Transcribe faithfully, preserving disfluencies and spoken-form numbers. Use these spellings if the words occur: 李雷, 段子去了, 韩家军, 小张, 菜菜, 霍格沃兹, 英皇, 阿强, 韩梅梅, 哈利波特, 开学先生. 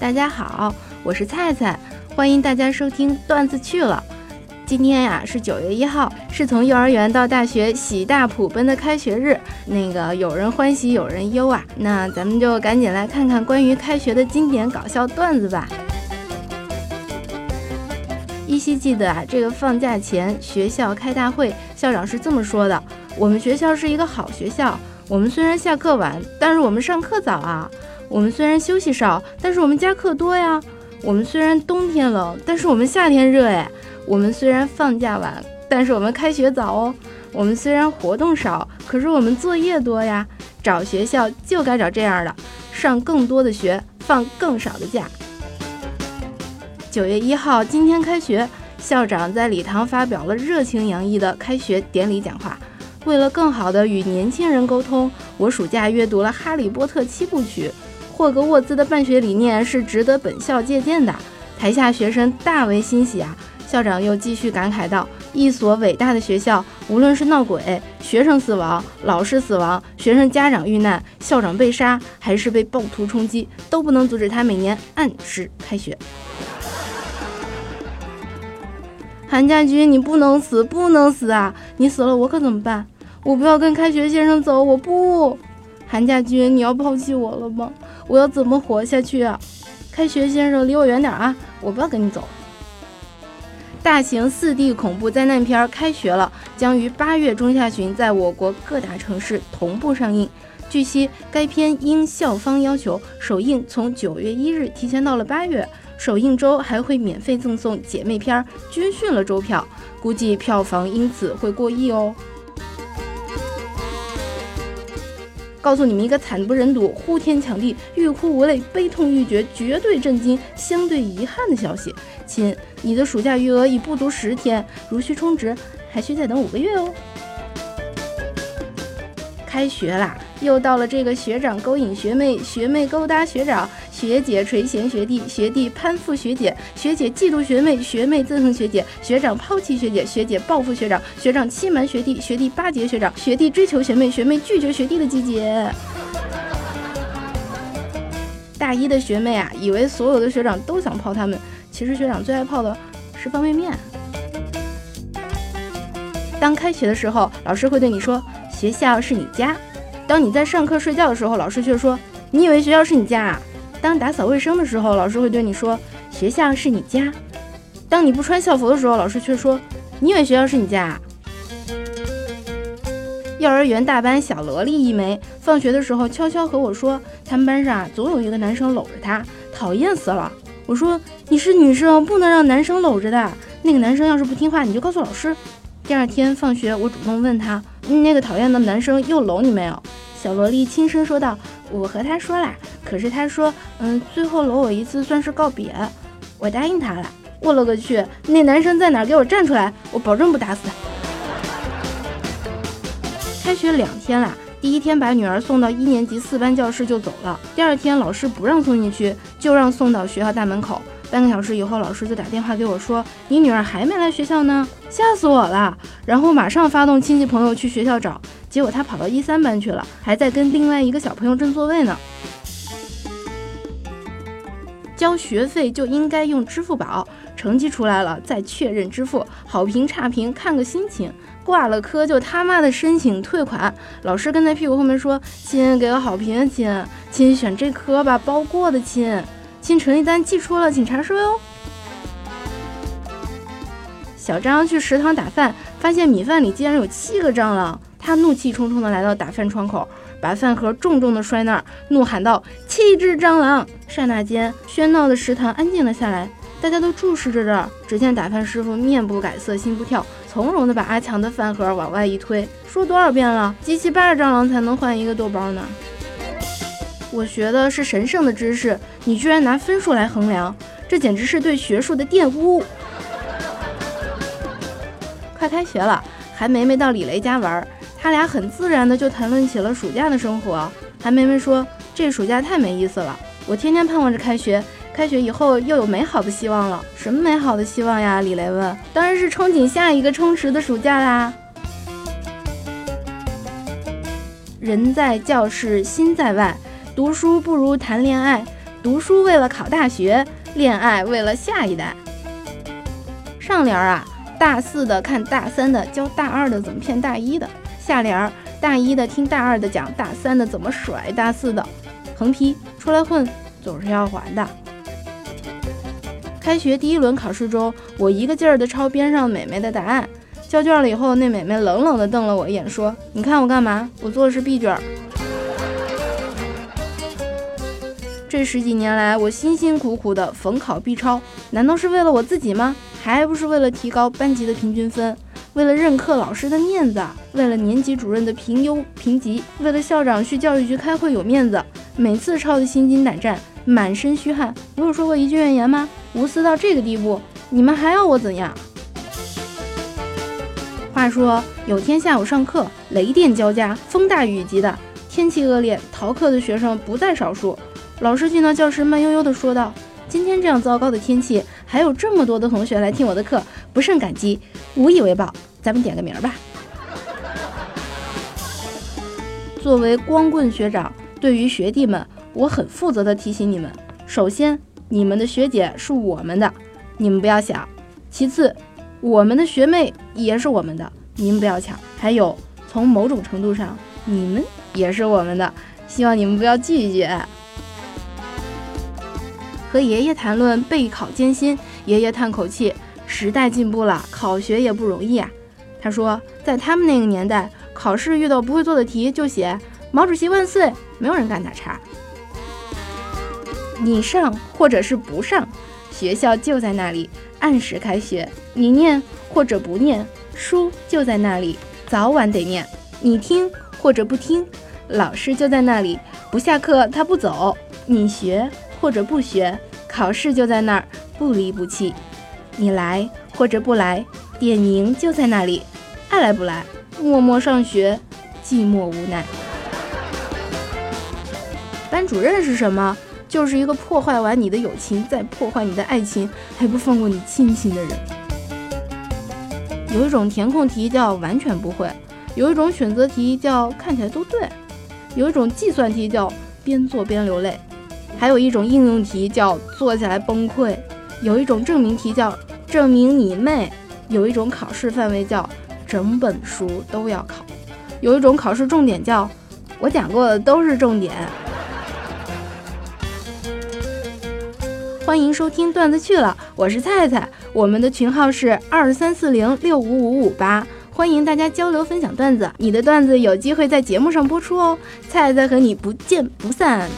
大家好，我是菜菜，欢迎大家收听段子去了。今天呀、啊、是九月一号，是从幼儿园到大学喜大普奔的开学日，那个有人欢喜有人忧啊，那咱们就赶紧来看看关于开学的经典搞笑段子吧。依稀记得啊，这个放假前学校开大会，校长是这么说的：我们学校是一个好学校，我们虽然下课晚，但是我们上课早啊；我们虽然休息少，但是我们加课多呀；我们虽然冬天冷，但是我们夏天热哎；我们虽然放假晚，但是我们开学早哦；我们虽然活动少，可是我们作业多呀。找学校就该找这样的，上更多的学，放更少的假。九月一号，今天开学，校长在礼堂发表了热情洋溢的开学典礼讲话。为了更好地与年轻人沟通，我暑假阅读了《哈利波特》七部曲。霍格沃兹的办学理念是值得本校借鉴的。台下学生大为欣喜啊！校长又继续感慨道：一所伟大的学校，无论是闹鬼、学生死亡、老师死亡、学生家长遇难、校长被杀，还是被暴徒冲击，都不能阻止他每年按时开学。韩家军，你不能死，不能死啊！你死了我可怎么办？我不要跟开学先生走，我不！韩家军，你要抛弃我了吗？我要怎么活下去啊？开学先生，离我远点啊！我不要跟你走。大型四 D 恐怖灾难片《开学了》将于八月中下旬在我国各大城市同步上映。据悉，该片因校方要求，首映从九月一日提前到了八月。首映周还会免费赠送姐妹片《军训了》周票，估计票房因此会过亿哦。告诉你们一个惨不忍睹、呼天抢地、欲哭无泪、悲痛欲绝、绝对震惊、相对遗憾的消息，亲，你的暑假余额已不足十天，如需充值，还需再等五个月哦。开学啦，又到了这个学长勾引学妹，学妹勾搭学长，学姐垂涎学弟，学弟攀附学姐，学姐嫉妒学妹，学妹憎恨学姐，学长抛弃学姐，学姐报复学长，学长欺瞒学弟，学弟巴结学长，学弟追求学妹，学妹拒绝学弟的季节。大一的学妹啊，以为所有的学长都想泡他们，其实学长最爱泡的是方便面。当开学的时候，老师会对你说学校是你家，当你在上课睡觉的时候，老师却说你以为学校是你家啊？当打扫卫生的时候，老师会对你说学校是你家，当你不穿校服的时候，老师却说你以为学校是你家啊？幼儿园大班小萝莉一枚，放学的时候悄悄和我说，他们班上啊总有一个男生搂着她，讨厌死了。我说你是女生，不能让男生搂着的，那个男生要是不听话，你就告诉老师。第二天放学，我主动问他，那个讨厌的男生又搂你没有？小萝莉轻声说道，我和他说啦，可是他说嗯，最后搂我一次算是告别。我答应他了，我了个去，那男生在哪儿？给我站出来，我保证不打死他。开学两天啦，第一天把女儿送到一年级四班教室就走了，第二天老师不让送进去，就让送到学校大门口。半个小时以后，老师就打电话给我说，你女儿还没来学校呢，吓死我了。然后马上发动亲戚朋友去学校找，结果她跑到一三班去了，还在跟另外一个小朋友争座位呢。交学费就应该用支付宝，成绩出来了再确认支付，好评差评看个心情，挂了科就他妈的申请退款。老师跟在屁股后面说，亲，给个好评，亲亲选这科吧，包过的亲亲，成绩单寄出了，请查收哟。小张去食堂打饭，发现米饭里竟然有七个蟑螂，他怒气冲冲地来到打饭窗口，把饭盒重重地摔那儿，怒喊道：“七只蟑螂！”刹那间，喧闹的食堂安静了下来，大家都注视着这儿。只见打饭师傅面不改色心不跳，从容地把阿强的饭盒往外一推，说多少遍了，集齐八只蟑螂才能换一个豆包呢。我学的是神圣的知识，你居然拿分数来衡量，这简直是对学术的玷污。快开学了，韩梅梅到李雷家玩，他俩很自然的就谈论起了暑假的生活。韩梅梅说，这暑假太没意思了，我天天盼望着开学，开学以后又有美好的希望了。什么美好的希望呀？李雷问。当然是憧憬下一个充实的暑假啦。人在教室心在外，读书不如谈恋爱，读书为了考大学，恋爱为了下一代。上联啊，大四的看大三的，教大二的怎么骗大一的；下联，大一的听大二的讲大三的怎么甩大四的。横批，出来混总是要还的。开学第一轮考试中，我一个劲儿的抄边上美美的答案。交卷了以后，那美美冷冷的瞪了我一眼，说：“你看我干嘛？我做的是 B 卷。”这十几年来，我辛辛苦苦的逢考必抄，难道是为了我自己吗？还不是为了提高班级的平均分，为了任课老师的面子，为了年级主任的评优评级，为了校长去教育局开会有面子。每次抄的心惊胆战，满身虚汗。我有说过一句怨言吗？无私到这个地步，你们还要我怎样？话说有天下午上课，雷电交加，风大雨急的，天气恶劣，逃课的学生不在少数。老师进到教室，慢悠悠地说道：“今天这样糟糕的天气，还有这么多的同学来听我的课，不胜感激，无以为报，咱们点个名吧。”作为光棍学长，对于学弟们，我很负责地提醒你们：首先，你们的学姐是我们的，你们不要想；其次，我们的学妹也是我们的，你们不要抢。还有，从某种程度上，你们也是我们的，希望你们不要拒绝。和爷爷谈论备考艰辛，爷爷叹口气：时代进步了，考学也不容易啊。他说，在他们那个年代，考试遇到不会做的题就写毛主席万岁，没有人敢打岔。你上或者是不上，学校就在那里，按时开学；你念或者不念，书就在那里，早晚得念；你听或者不听，老师就在那里，不下课他不走；你学或者不学，考试就在那儿，不离不弃；你来或者不来，点名就在那里，爱来不来，默默上学，寂寞无奈。班主任是什么？就是一个破坏完你的友情，再破坏你的爱情，还不放过你亲情的人。有一种填空题叫完全不会，有一种选择题叫看起来都对，有一种计算题叫边做边流泪，还有一种应用题叫做起来崩溃，有一种证明题叫证明你妹，有一种考试范围叫整本书都要考，有一种考试重点叫我讲过的都是重点。欢迎收听段子去了，我是菜菜，我们的群号是二三四零六五五五八，欢迎大家交流分享段子，你的段子有机会在节目上播出哦，菜菜和你不见不散。